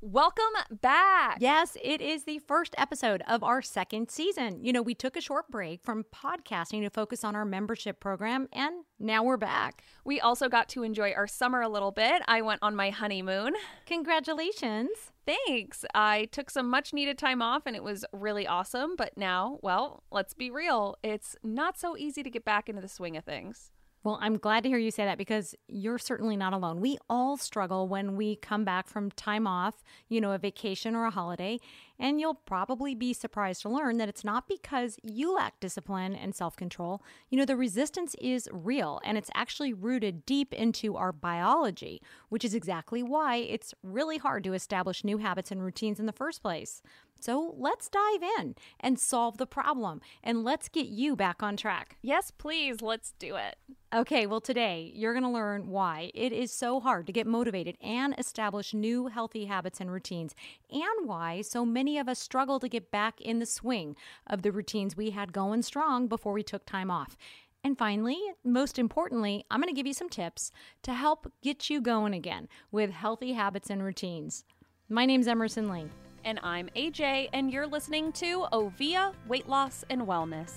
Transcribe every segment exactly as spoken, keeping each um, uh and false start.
Welcome back. Yes, it is the first episode of our second season. You know, we took a short break from podcasting to focus on our membership program, and now we're back. We also got to enjoy our summer a little bit. I went on my honeymoon. Congratulations. Thanks. I took some much needed time off and it was really awesome. But now, well, let's be real. It's not so easy to get back into the swing of things. Well, I'm glad to hear you say that because you're certainly not alone. We all struggle when we come back from time off, you know, a vacation or a holiday, and you'll probably be surprised to learn that it's not because you lack discipline and self-control. You know, the resistance is real, and it's actually rooted deep into our biology, which is exactly why it's really hard to establish new habits and routines in the first place. So let's dive in and solve the problem, and let's get you back on track. Yes, please. Let's do it. Okay, well, today you're going to learn why it is so hard to get motivated and establish new healthy habits and routines, and why so many of us struggle to get back in the swing of the routines we had going strong before we took time off. And finally, most importantly, I'm going to give you some tips to help get you going again with healthy habits and routines. My name's Emerson Leigh. And I'm A J, and you're listening to Ovvia Weight Loss and Wellness.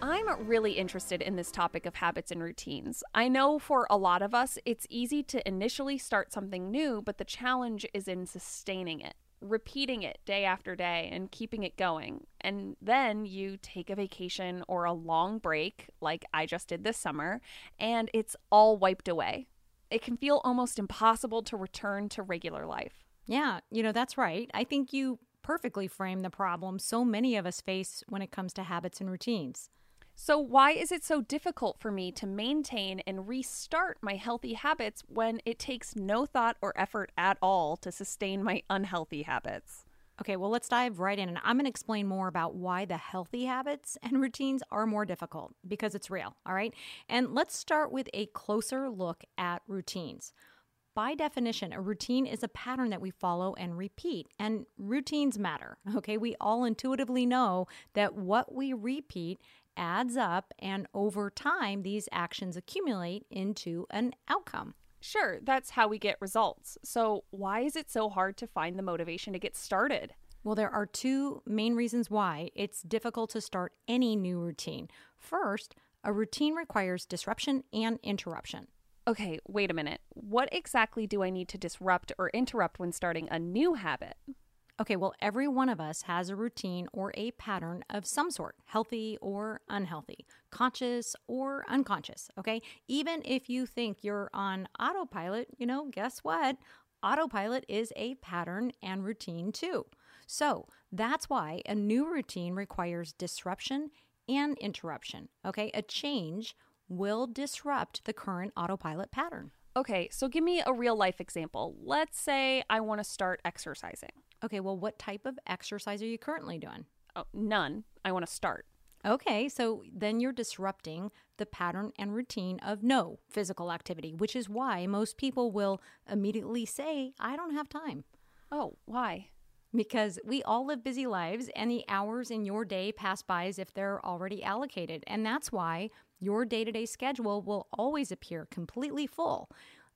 I'm really interested in this topic of habits and routines. I know for a lot of us, it's easy to initially start something new, but the challenge is in sustaining it, repeating it day after day, and keeping it going. And then you take a vacation or a long break, like I just did this summer, and it's all wiped away. It can feel almost impossible to return to regular life. Yeah, you know, that's right. I think you perfectly frame the problem so many of us face when it comes to habits and routines. So why is it so difficult for me to maintain and restart my healthy habits when it takes no thought or effort at all to sustain my unhealthy habits? Okay, well, let's dive right in, and I'm going to explain more about why the healthy habits and routines are more difficult, because it's real, all right? And let's start with a closer look at routines. By definition, a routine is a pattern that we follow and repeat, and routines matter, okay? We all intuitively know that what we repeat adds up, and over time, these actions accumulate into an outcome. Sure, that's how we get results. So why is it so hard to find the motivation to get started? Well, there are two main reasons why it's difficult to start any new routine. First, a routine requires disruption and interruption. Okay, wait a minute. What exactly do I need to disrupt or interrupt when starting a new habit? Okay, well, every one of us has a routine or a pattern of some sort, healthy or unhealthy, conscious or unconscious, okay? Even if you think you're on autopilot, you know, guess what? Autopilot is a pattern and routine too. So that's why a new routine requires disruption and interruption, okay? A change will disrupt the current autopilot pattern. Okay, so give me a real life example. Let's say I want to start exercising. Okay, well, what type of exercise are you currently doing? Oh, none. I want to start. Okay, so then you're disrupting the pattern and routine of no physical activity, which is why most people will immediately say, I don't have time. Oh, why? Because we all live busy lives and the hours in your day pass by as if they're already allocated. And that's why your day-to-day schedule will always appear completely full,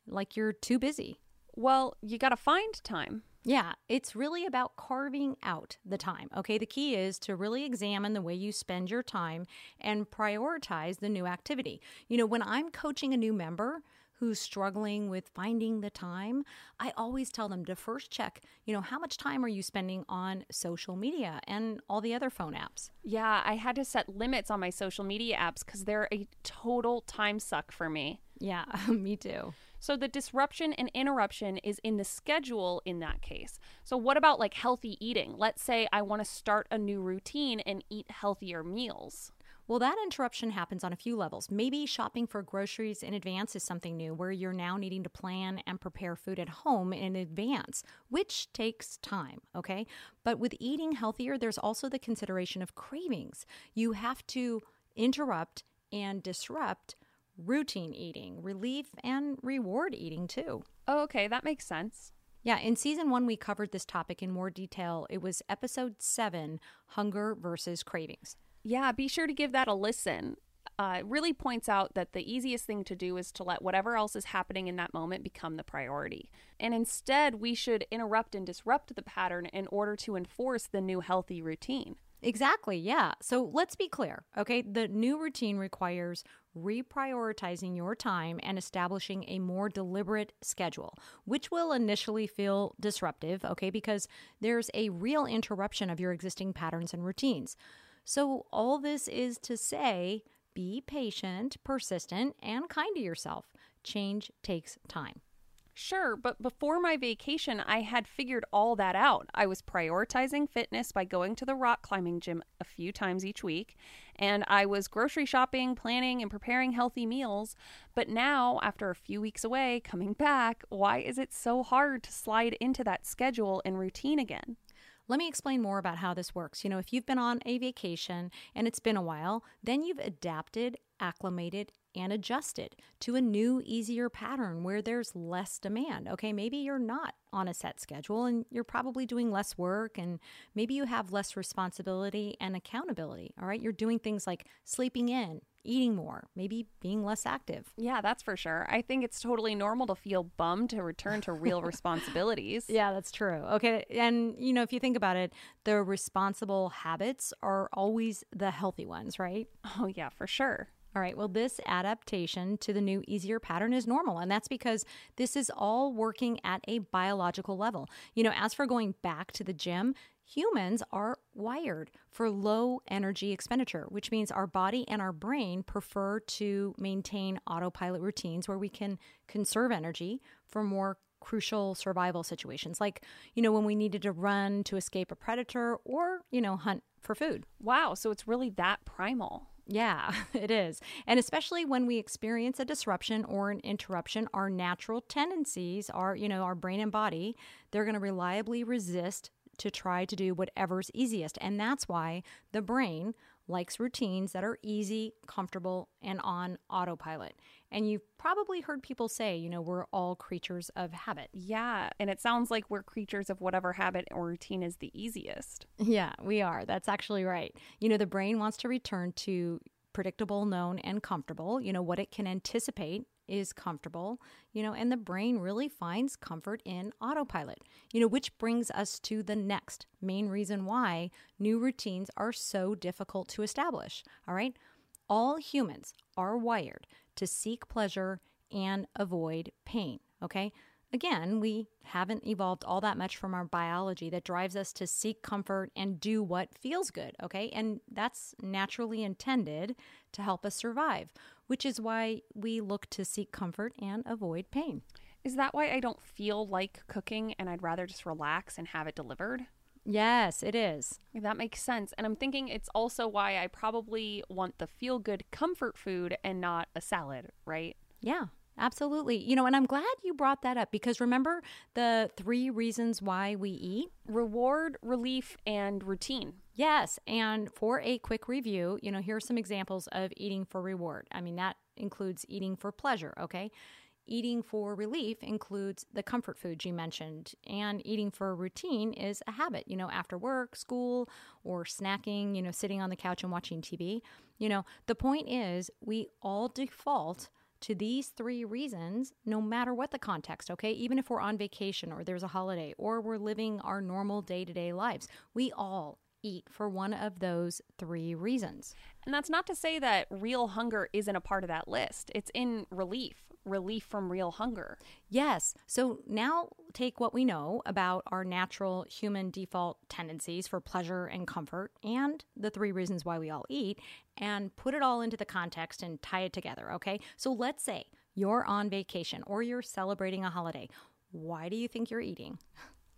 like you're too busy. Well, you got to find time. Yeah, it's really about carving out the time, okay? The key is to really examine the way you spend your time and prioritize the new activity. You know, when I'm coaching a new member who's struggling with finding the time, I always tell them to first check, you know, how much time are you spending on social media and all the other phone apps? Yeah, I had to set limits on my social media apps because they're a total time suck for me. Yeah, me too. So the disruption and interruption is in the schedule in that case. So what about like healthy eating? Let's say I want to start a new routine and eat healthier meals. Well, that interruption happens on a few levels. Maybe shopping for groceries in advance is something new where you're now needing to plan and prepare food at home in advance, which takes time, okay? But with eating healthier, there's also the consideration of cravings. You have to interrupt and disrupt routine eating, relief, and reward eating too. Oh, okay, that makes sense. Yeah, in season one, we covered this topic in more detail. It was episode seven, Hunger versus Cravings. Yeah, be sure to give that a listen. uh, really points out that the easiest thing to do is to let whatever else is happening in that moment become the priority. And instead, we should interrupt and disrupt the pattern in order to enforce the new healthy routine. Exactly, yeah. So let's be clear, okay? The new routine requires reprioritizing your time and establishing a more deliberate schedule, which will initially feel disruptive, okay? Because there's a real interruption of your existing patterns and routines. So all this is to say, be patient, persistent, and kind to yourself. Change takes time. Sure, but before my vacation, I had figured all that out. I was prioritizing fitness by going to the rock climbing gym a few times each week, and I was grocery shopping, planning, and preparing healthy meals. But now, after a few weeks away, coming back, why is it so hard to slide into that schedule and routine again? Let me explain more about how this works. You know, if you've been on a vacation and it's been a while, then you've adapted, acclimated, and adjusted to a new, easier pattern where there's less demand. Okay, maybe you're not on a set schedule and you're probably doing less work and maybe you have less responsibility and accountability. All right, you're doing things like sleeping in, eating more, maybe being less active. Yeah, that's for sure. I think it's totally normal to feel bummed to return to real responsibilities. Yeah, that's true. Okay. And, you know, if you think about it, the responsible habits are always the healthy ones, right? Oh, yeah, for sure. All right, well, this adaptation to the new, easier pattern is normal, and that's because this is all working at a biological level. You know, as for going back to the gym, humans are wired for low energy expenditure, which means our body and our brain prefer to maintain autopilot routines where we can conserve energy for more crucial survival situations, like, you know, when we needed to run to escape a predator or, you know, hunt for food. Wow, so it's really that primal. Yeah, it is. And especially when we experience a disruption or an interruption, our natural tendencies are, you know, our brain and body, they're going to reliably resist to try to do whatever's easiest. And that's why the brain likes routines that are easy, comfortable, and on autopilot. And you've probably heard people say, you know, we're all creatures of habit. Yeah, and it sounds like we're creatures of whatever habit or routine is the easiest. Yeah, we are. That's actually right. You know, the brain wants to return to predictable, known, and comfortable. You know, what it can anticipate is comfortable, you know, and the brain really finds comfort in autopilot, you know, which brings us to the next main reason why new routines are so difficult to establish. All right. All humans are wired to seek pleasure and avoid pain. Okay. Again, we haven't evolved all that much from our biology that drives us to seek comfort and do what feels good, okay? And that's naturally intended to help us survive, which is why we look to seek comfort and avoid pain. Is that why I don't feel like cooking and I'd rather just relax and have it delivered? Yes, it is. That makes sense. And I'm thinking it's also why I probably want the feel-good comfort food and not a salad, right? Yeah. Absolutely. You know, and I'm glad you brought that up because remember the three reasons why we eat? Reward, relief, and routine. Yes. And for a quick review, you know, here are some examples of eating for reward. I mean, that includes eating for pleasure, okay? Eating for relief includes the comfort food you mentioned, and eating for routine is a habit, you know, after work, school, or snacking, you know, sitting on the couch and watching T V. You know, the point is we all default to these three reasons, no matter what the context, okay? Even if we're on vacation or there's a holiday or we're living our normal day-to-day lives, we all eat for one of those three reasons. And that's not to say that real hunger isn't a part of that list. It's in relief, relief from real hunger. Yes. So now take what we know about our natural human default tendencies for pleasure and comfort and the three reasons why we all eat and put it all into the context and tie it together, okay? So let's say you're on vacation or you're celebrating a holiday. Why do you think you're eating?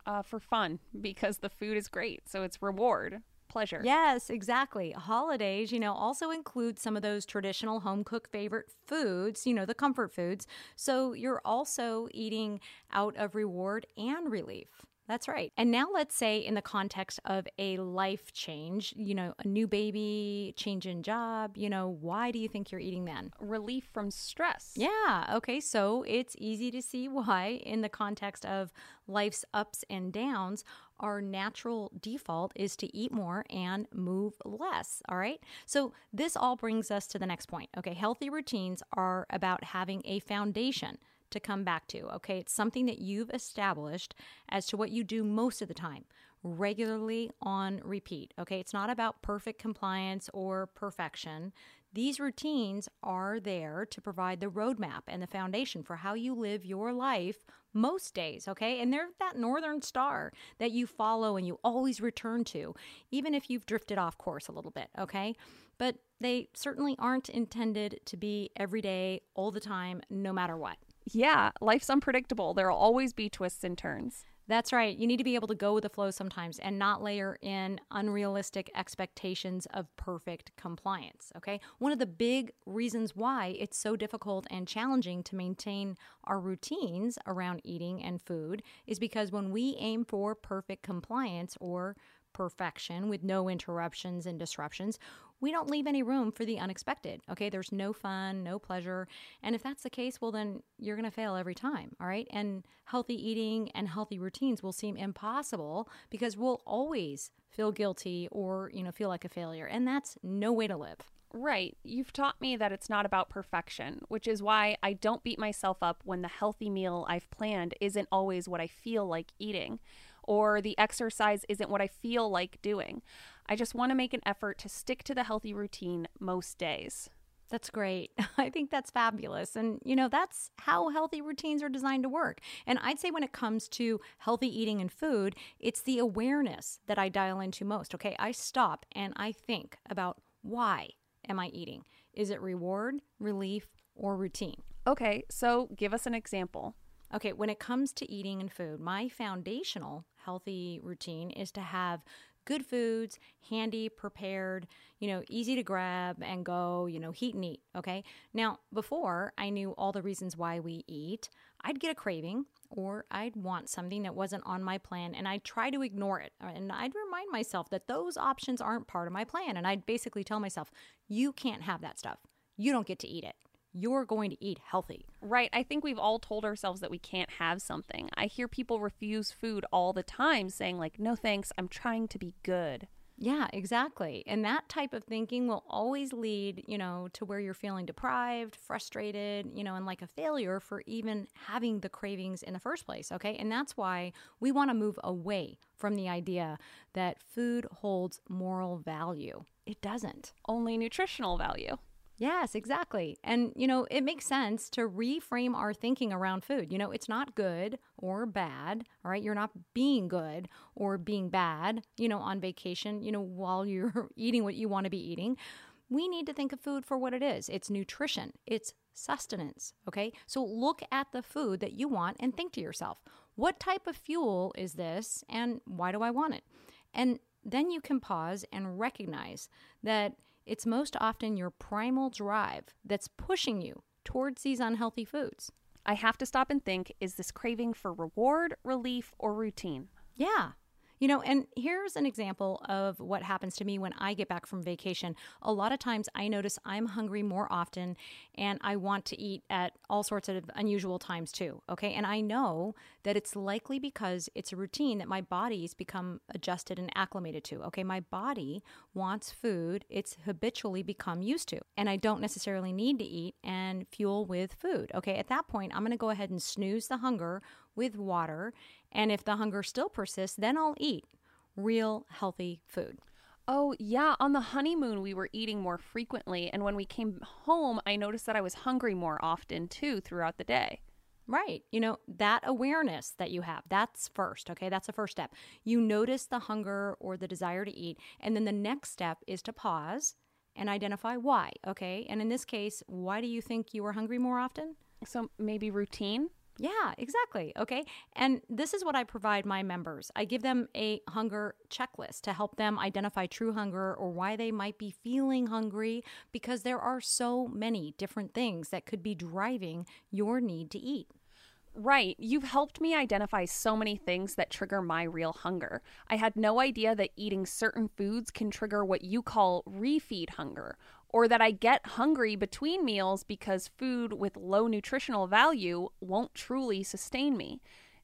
Uh, for fun, because the food is great. So it's reward. Pleasure. Yes, exactly. Holidays, you know, also include some of those traditional home cook favorite foods, you know, the comfort foods. So you're also eating out of reward and relief. That's right. And now let's say in the context of a life change, you know, a new baby, change in job, you know, why do you think you're eating then? Relief from stress. Yeah. Okay. So it's easy to see why in the context of life's ups and downs, our natural default is to eat more and move less. All right. So this all brings us to the next point. Okay. Healthy routines are about having a foundation to come back to, okay? It's something that you've established as to what you do most of the time, regularly on repeat, okay? It's not about perfect compliance or perfection. These routines are there to provide the roadmap and the foundation for how you live your life most days, okay? And they're that northern star that you follow and you always return to, even if you've drifted off course a little bit, okay? But they certainly aren't intended to be every day, all the time, no matter what. Yeah, life's unpredictable. There'll always be twists and turns. That's right. You need to be able to go with the flow sometimes and not layer in unrealistic expectations of perfect compliance, okay? One of the big reasons why it's so difficult and challenging to maintain our routines around eating and food is because when we aim for perfect compliance or perfection with no interruptions and disruptions, we don't leave any room for the unexpected, okay? There's no fun, no pleasure. And if that's the case, well, then you're going to fail every time, all right? And healthy eating and healthy routines will seem impossible because we'll always feel guilty or, you know, feel like a failure. And that's no way to live. Right. You've taught me that it's not about perfection, which is why I don't beat myself up when the healthy meal I've planned isn't always what I feel like eating, or the exercise isn't what I feel like doing. I just want to make an effort to stick to the healthy routine most days. That's great. I think that's fabulous. And, you know, that's how healthy routines are designed to work. And I'd say when it comes to healthy eating and food, it's the awareness that I dial into most. Okay, I stop and I think about, why am I eating? Is it reward, relief, or routine? Okay, so give us an example. Okay, when it comes to eating and food, my foundational healthy routine is to have good foods, handy, prepared, you know, easy to grab and go, you know, heat and eat, okay? Now, before I knew all the reasons why we eat, I'd get a craving or I'd want something that wasn't on my plan and I'd try to ignore it. And I'd remind myself that those options aren't part of my plan. And I'd basically tell myself, you can't have that stuff. You don't get to eat it. You're going to eat healthy. Right. I think we've all told ourselves that we can't have something. I hear people refuse food all the time saying like, no thanks, I'm trying to be good. Yeah, exactly. And that type of thinking will always lead, you know, to where you're feeling deprived, frustrated, you know, and like a failure for even having the cravings in the first place, okay? And that's why we want to move away from the idea that food holds moral value. It doesn't. Only nutritional value. Yes, exactly. And, you know, it makes sense to reframe our thinking around food. You know, it's not good or bad, all right? You're not being good or being bad, you know, on vacation, you know, while you're eating what you want to be eating. We need to think of food for what it is. It's nutrition. It's sustenance, okay? So look at the food that you want and think to yourself, what type of fuel is this and why do I want it? And then you can pause and recognize that it's most often your primal drive that's pushing you towards these unhealthy foods. I have to stop and think, is this craving for reward, relief, or routine? Yeah. You know, and here's an example of what happens to me when I get back from vacation. A lot of times I notice I'm hungry more often and I want to eat at all sorts of unusual times too, okay? And I know that it's likely because it's a routine that my body's become adjusted and acclimated to, okay? My body wants food it's habitually become used to, and I don't necessarily need to eat and fuel with food, okay? At that point, I'm going to go ahead and snooze the hunger with water. And if the hunger still persists, then I'll eat real healthy food. Oh, yeah. On the honeymoon, we were eating more frequently. And when we came home, I noticed that I was hungry more often, too, throughout the day. Right. You know, that awareness that you have, that's first, okay? That's the first step. You notice the hunger or the desire to eat. And then the next step is to pause and identify why, okay? And in this case, why do you think you were hungry more often? So maybe routine? Yeah, exactly. Okay. And this is what I provide my members. I give them a hunger checklist to help them identify true hunger or why they might be feeling hungry, because there are so many different things that could be driving your need to eat. Right. You've helped me identify so many things that trigger my real hunger. I had no idea that eating certain foods can trigger what you call refeed hunger, or that I get hungry between meals because food with low nutritional value won't truly sustain me.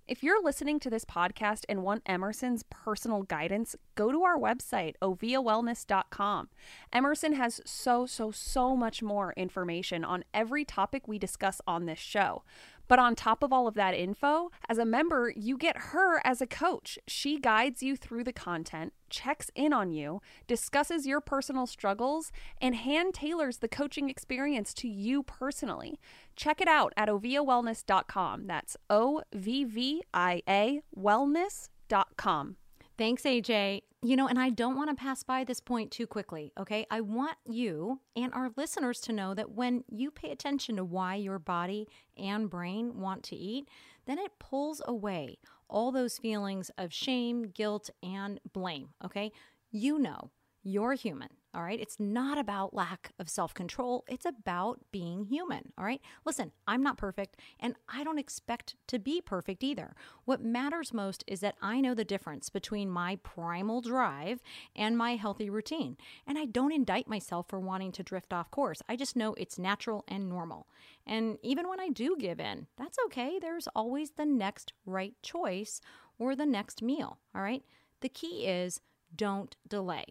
If you're listening to this podcast and want Emerson's personal guidance, go to our website, ovvia wellness dot com. Emerson has so, so, so much more information on every topic we discuss on this show. But on top of all of that info, as a member, you get her as a coach. She guides you through the content, checks in on you, discusses your personal struggles, and hand tailors the coaching experience to you personally. Check it out at ovvia wellness dot com. That's O V V I A wellness dot com. Thanks, A J. You know, and I don't want to pass by this point too quickly, okay? I want you and our listeners to know that when you pay attention to why your body and brain want to eat, then it pulls away all those feelings of shame, guilt, and blame, okay? You know, you're human, all right? It's not about lack of self-control. It's about being human, all right? Listen, I'm not perfect, and I don't expect to be perfect either. What matters most is that I know the difference between my primal drive and my healthy routine, and I don't indict myself for wanting to drift off course. I just know it's natural and normal. And even when I do give in, that's okay. There's always the next right choice or the next meal, all right? The key is don't delay.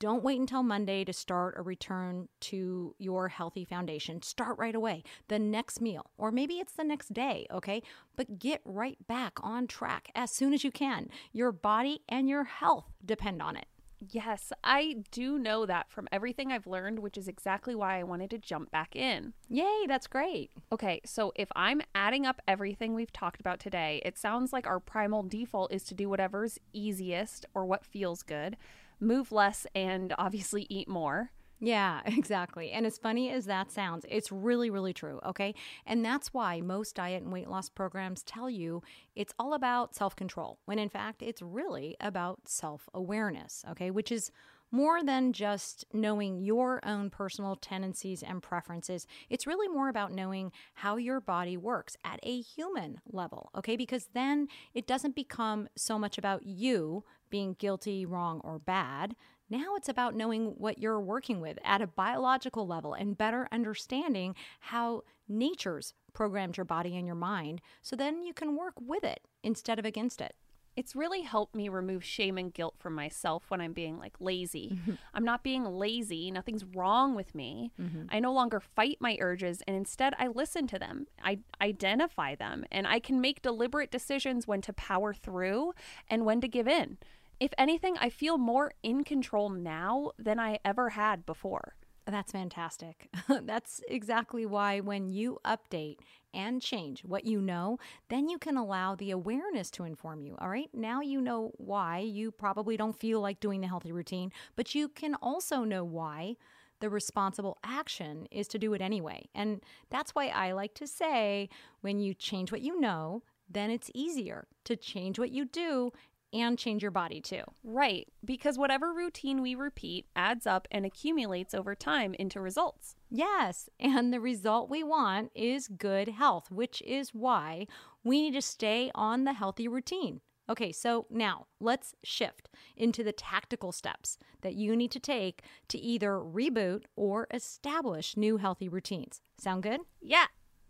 Don't wait until Monday to start a return to your healthy foundation. Start right away, the next meal, or maybe it's the next day, okay? But get right back on track as soon as you can. Your body and your health depend on it. Yes, I do know that from everything I've learned, which is exactly why I wanted to jump back in. Yay, that's great. Okay, so if I'm adding up everything we've talked about today, it sounds like our primal default is to do whatever's easiest or what feels good. Move less and obviously eat more. Yeah, exactly. And as funny as that sounds, it's really, really true, okay? And that's why most diet and weight loss programs tell you it's all about self-control, when in fact, it's really about self-awareness, okay? Which is more than just knowing your own personal tendencies and preferences. It's really more about knowing how your body works at a human level, okay? Because then it doesn't become so much about you being guilty, wrong, or bad. Now it's about knowing what you're working with at a biological level and better understanding how nature's programmed your body and your mind, so then you can work with it instead of against it. It's really helped me remove shame and guilt from myself when I'm being like lazy. Mm-hmm. I'm not being lazy. Nothing's wrong with me. Mm-hmm. I no longer fight my urges, and instead I listen to them. I identify them, and I can make deliberate decisions when to power through and when to give in. If anything, I feel more in control now than I ever had before. That's fantastic. That's exactly why when you update and change what you know, then you can allow the awareness to inform you, all right? Now you know why you probably don't feel like doing the healthy routine, but you can also know why the responsible action is to do it anyway. And that's why I like to say, when you change what you know, then it's easier to change what you do and change your body too. Right, because whatever routine we repeat adds up and accumulates over time into results. Yes, and the result we want is good health, which is why we need to stay on the healthy routine. Okay, so now let's shift into the tactical steps that you need to take to either reboot or establish new healthy routines. Sound good? Yeah.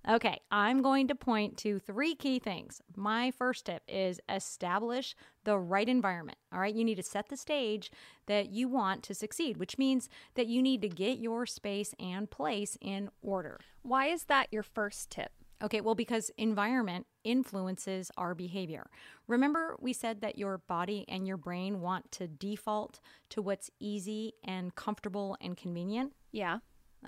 Okay, I'm going to point to three key things. My first tip is establish the right environment, all right? You need to set the stage that you want to succeed, which means that you need to get your space and place in order. Why is that your first tip? Okay, well, because environment influences our behavior. Remember, we said that your body and your brain want to default to what's easy and comfortable and convenient? Yeah.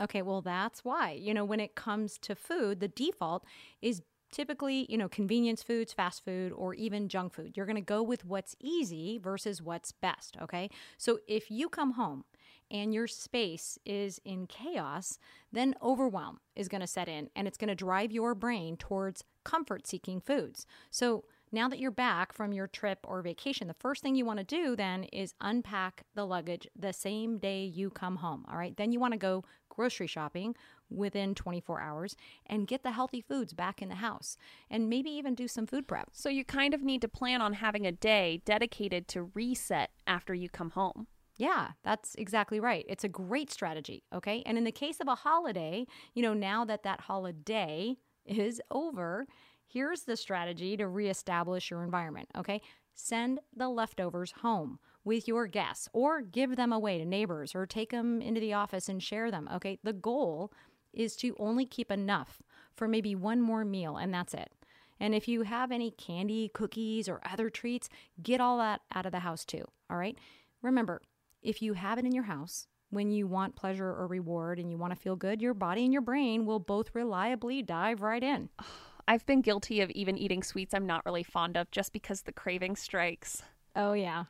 Okay, well, that's why, you know, when it comes to food, the default is typically, you know, convenience foods, fast food, or even junk food. You're going to go with what's easy versus what's best, okay? So if you come home and your space is in chaos, then overwhelm is going to set in, and it's going to drive your brain towards comfort-seeking foods. So now that you're back from your trip or vacation, the first thing you want to do then is unpack the luggage the same day you come home, all right? Then you want to go grocery shopping within twenty-four hours and get the healthy foods back in the house and maybe even do some food prep. So you kind of need to plan on having a day dedicated to reset after you come home. Yeah, that's exactly right. It's a great strategy, okay? And in the case of a holiday, you know, now that that holiday is over, here's the strategy to reestablish your environment, okay? Send the leftovers home with your guests or give them away to neighbors or take them into the office and share them, okay? The goal is to only keep enough for maybe one more meal, and that's it. And if you have any candy, cookies, or other treats, get all that out of the house too, all right? Remember, if you have it in your house, when you want pleasure or reward and you want to feel good, your body and your brain will both reliably dive right in. Oh, I've been guilty of even eating sweets I'm not really fond of just because the craving strikes. Oh, yeah.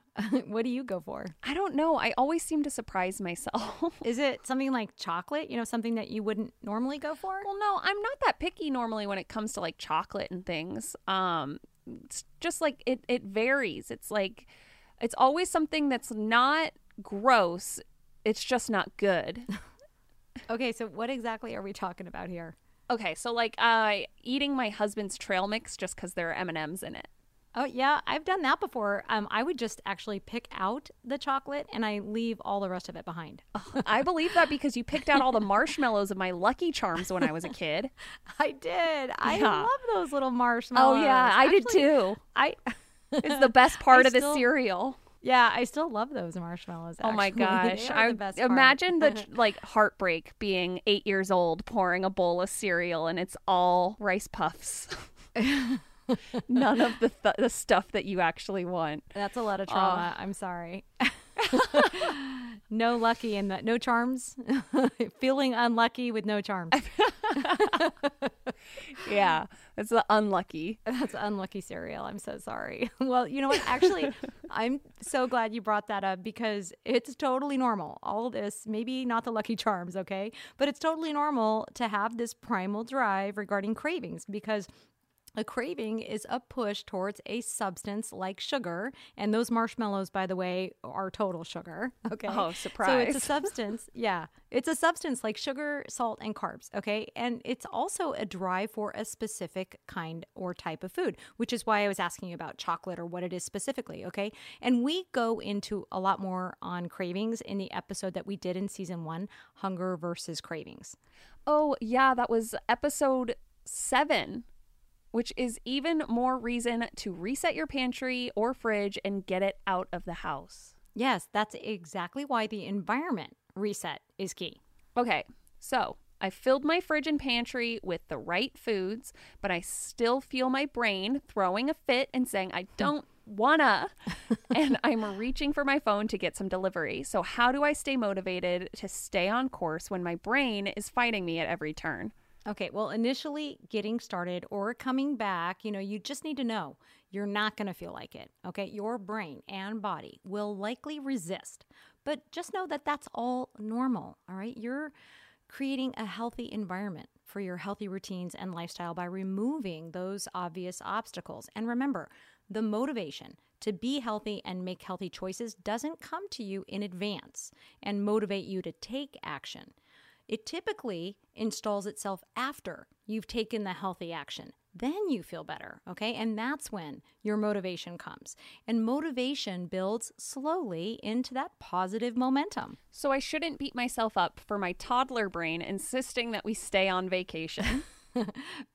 What do you go for? I don't know. I always seem to surprise myself. Is it something like chocolate? You know, something that you wouldn't normally go for? Well, no, I'm not that picky normally when it comes to like chocolate and things. Um, it's just like it, it varies. It's like it's always something that's not gross, it's just not good. Okay, so what exactly are we talking about here? Okay, so like uh eating my husband's trail mix just because there are M and M's in it. Oh yeah, I've done that before. um I would just actually pick out the chocolate and I leave all the rest of it behind. Oh, I believe that because you picked out all the marshmallows of my Lucky Charms when I was a kid. I did. I yeah. love those little marshmallows. Oh yeah, I actually did too. I it's the best part I of still... the cereal. Yeah, I still love those marshmallows, actually. Oh, my gosh. I the imagine the, like, heartbreak being eight years old, pouring a bowl of cereal, and it's all Rice Puffs. None of the, th- the stuff that you actually want. That's a lot of trauma. Uh, I'm sorry. No lucky and no charms. Feeling unlucky with no charms. Yeah, that's the unlucky. That's unlucky cereal. I'm so sorry. Well, you know what? Actually, I'm so glad you brought that up because it's totally normal. All of this, maybe not the Lucky Charms, okay? But it's totally normal to have this primal drive regarding cravings because a craving is a push towards a substance like sugar. And those marshmallows, by the way, are total sugar. Okay. Oh, surprise. So it's a substance. Yeah. It's a substance like sugar, salt, and carbs. Okay. And it's also a drive for a specific kind or type of food, which is why I was asking you about chocolate or what it is specifically. Okay. And we go into a lot more on cravings in the episode that we did in season one, Hunger versus Cravings. Oh, yeah. That was episode seven. Which is even more reason to reset your pantry or fridge and get it out of the house. Yes, that's exactly why the environment reset is key. Okay, so I filled my fridge and pantry with the right foods, but I still feel my brain throwing a fit and saying, I don't wanna, and I'm reaching for my phone to get some delivery. So how do I stay motivated to stay on course when my brain is fighting me at every turn? Okay, well, initially getting started or coming back, you know, you just need to know you're not going to feel like it, okay? Your brain and body will likely resist, but just know that that's all normal, all right? You're creating a healthy environment for your healthy routines and lifestyle by removing those obvious obstacles. And remember, the motivation to be healthy and make healthy choices doesn't come to you in advance and motivate you to take action. It typically installs itself after you've taken the healthy action. Then you feel better, okay? And that's when your motivation comes. And motivation builds slowly into that positive momentum. So I shouldn't beat myself up for my toddler brain insisting that we stay on vacation.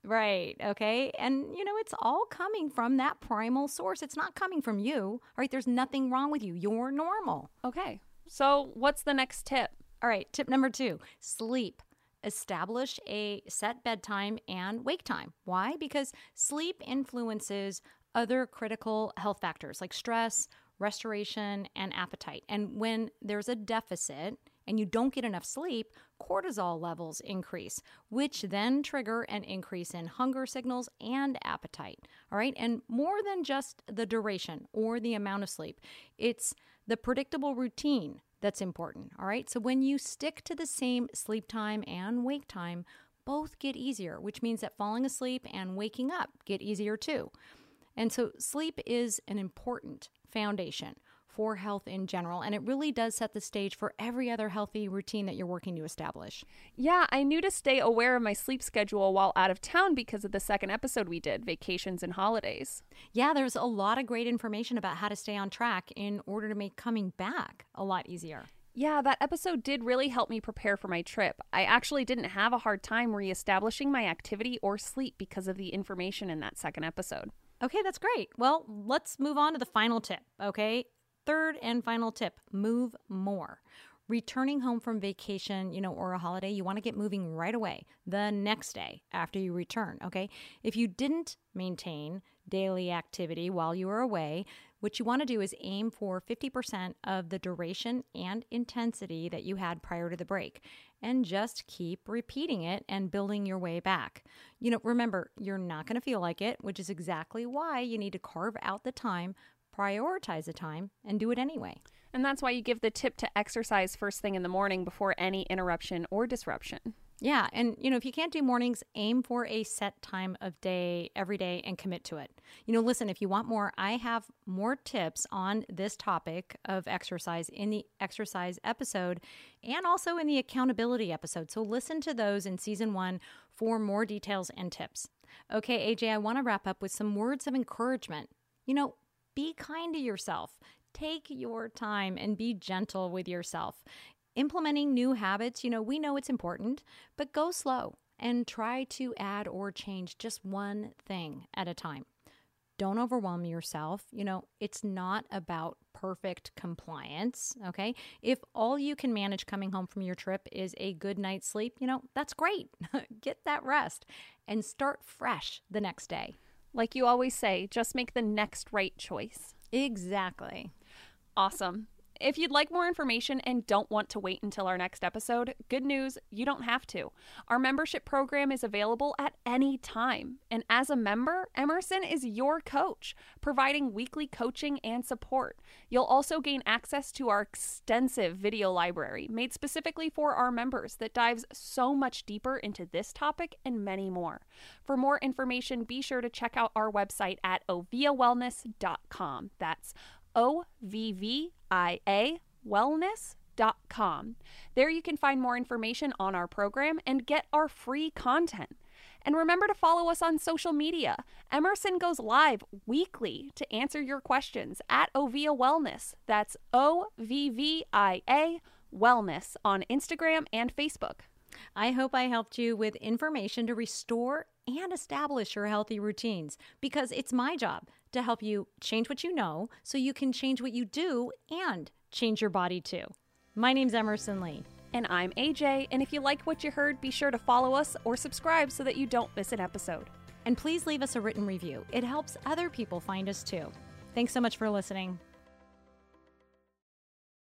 Right, okay? And, you know, it's all coming from that primal source. It's not coming from you, all right? There's nothing wrong with you. You're normal. Okay, so what's the next tip? All right, tip number two, sleep. Establish a set bedtime and wake time. Why? Because sleep influences other critical health factors like stress, restoration, and appetite. And when there's a deficit and you don't get enough sleep, cortisol levels increase, which then trigger an increase in hunger signals and appetite. All right, and more than just the duration or the amount of sleep, it's the predictable routine that's important, all right? So when you stick to the same sleep time and wake time, both get easier, which means that falling asleep and waking up get easier too. And so sleep is an important foundation for health in general. And it really does set the stage for every other healthy routine that you're working to establish. Yeah, I knew to stay aware of my sleep schedule while out of town because of the second episode we did, vacations and holidays. Yeah, there's a lot of great information about how to stay on track in order to make coming back a lot easier. Yeah, that episode did really help me prepare for my trip. I actually didn't have a hard time reestablishing my activity or sleep because of the information in that second episode. Okay, that's great. Well, let's move on to the final tip, okay? Third and final tip, move more. Returning home from vacation, you know, or a holiday, you want to get moving right away the next day after you return, okay? If you didn't maintain daily activity while you were away, what you want to do is aim for fifty percent of the duration and intensity that you had prior to the break, and just keep repeating it and building your way back. You know, remember, you're not going to feel like it, which is exactly why you need to carve out the time, prioritize the time, and do it anyway. And that's why you give the tip to exercise first thing in the morning before any interruption or disruption. Yeah. And, you know, if you can't do mornings, aim for a set time of day every day and commit to it. You know, listen, if you want more, I have more tips on this topic of exercise in the exercise episode and also in the accountability episode. So listen to those in season one for more details and tips. Okay, A J, I want to wrap up with some words of encouragement. You know, be kind to yourself. Take your time and be gentle with yourself. Implementing new habits, you know, we know it's important, but go slow and try to add or change just one thing at a time. Don't overwhelm yourself. You know, it's not about perfect compliance, okay? If all you can manage coming home from your trip is a good night's sleep, you know, that's great. Get that rest and start fresh the next day. Like you always say, just make the next right choice. Exactly. Awesome. If you'd like more information and don't want to wait until our next episode, good news, you don't have to. Our membership program is available at any time. And as a member, Emerson is your coach, providing weekly coaching and support. You'll also gain access to our extensive video library made specifically for our members that dives so much deeper into this topic and many more. For more information, be sure to check out our website at ovvia wellness dot com. That's O V V I A wellness dot com. There you can find more information on our program and get our free content. And remember to follow us on social media. Emerson goes live weekly to answer your questions at Ovvia Wellness. That's O V V I A Wellness on Instagram and Facebook. I hope I helped you with information to restore and establish your healthy routines, because it's my job to help you change what you know so you can change what you do and change your body too. My name's Emerson Leigh. And I'm A J. And if you like what you heard, be sure to follow us or subscribe so that you don't miss an episode. And please leave us a written review. It helps other people find us too. Thanks so much for listening.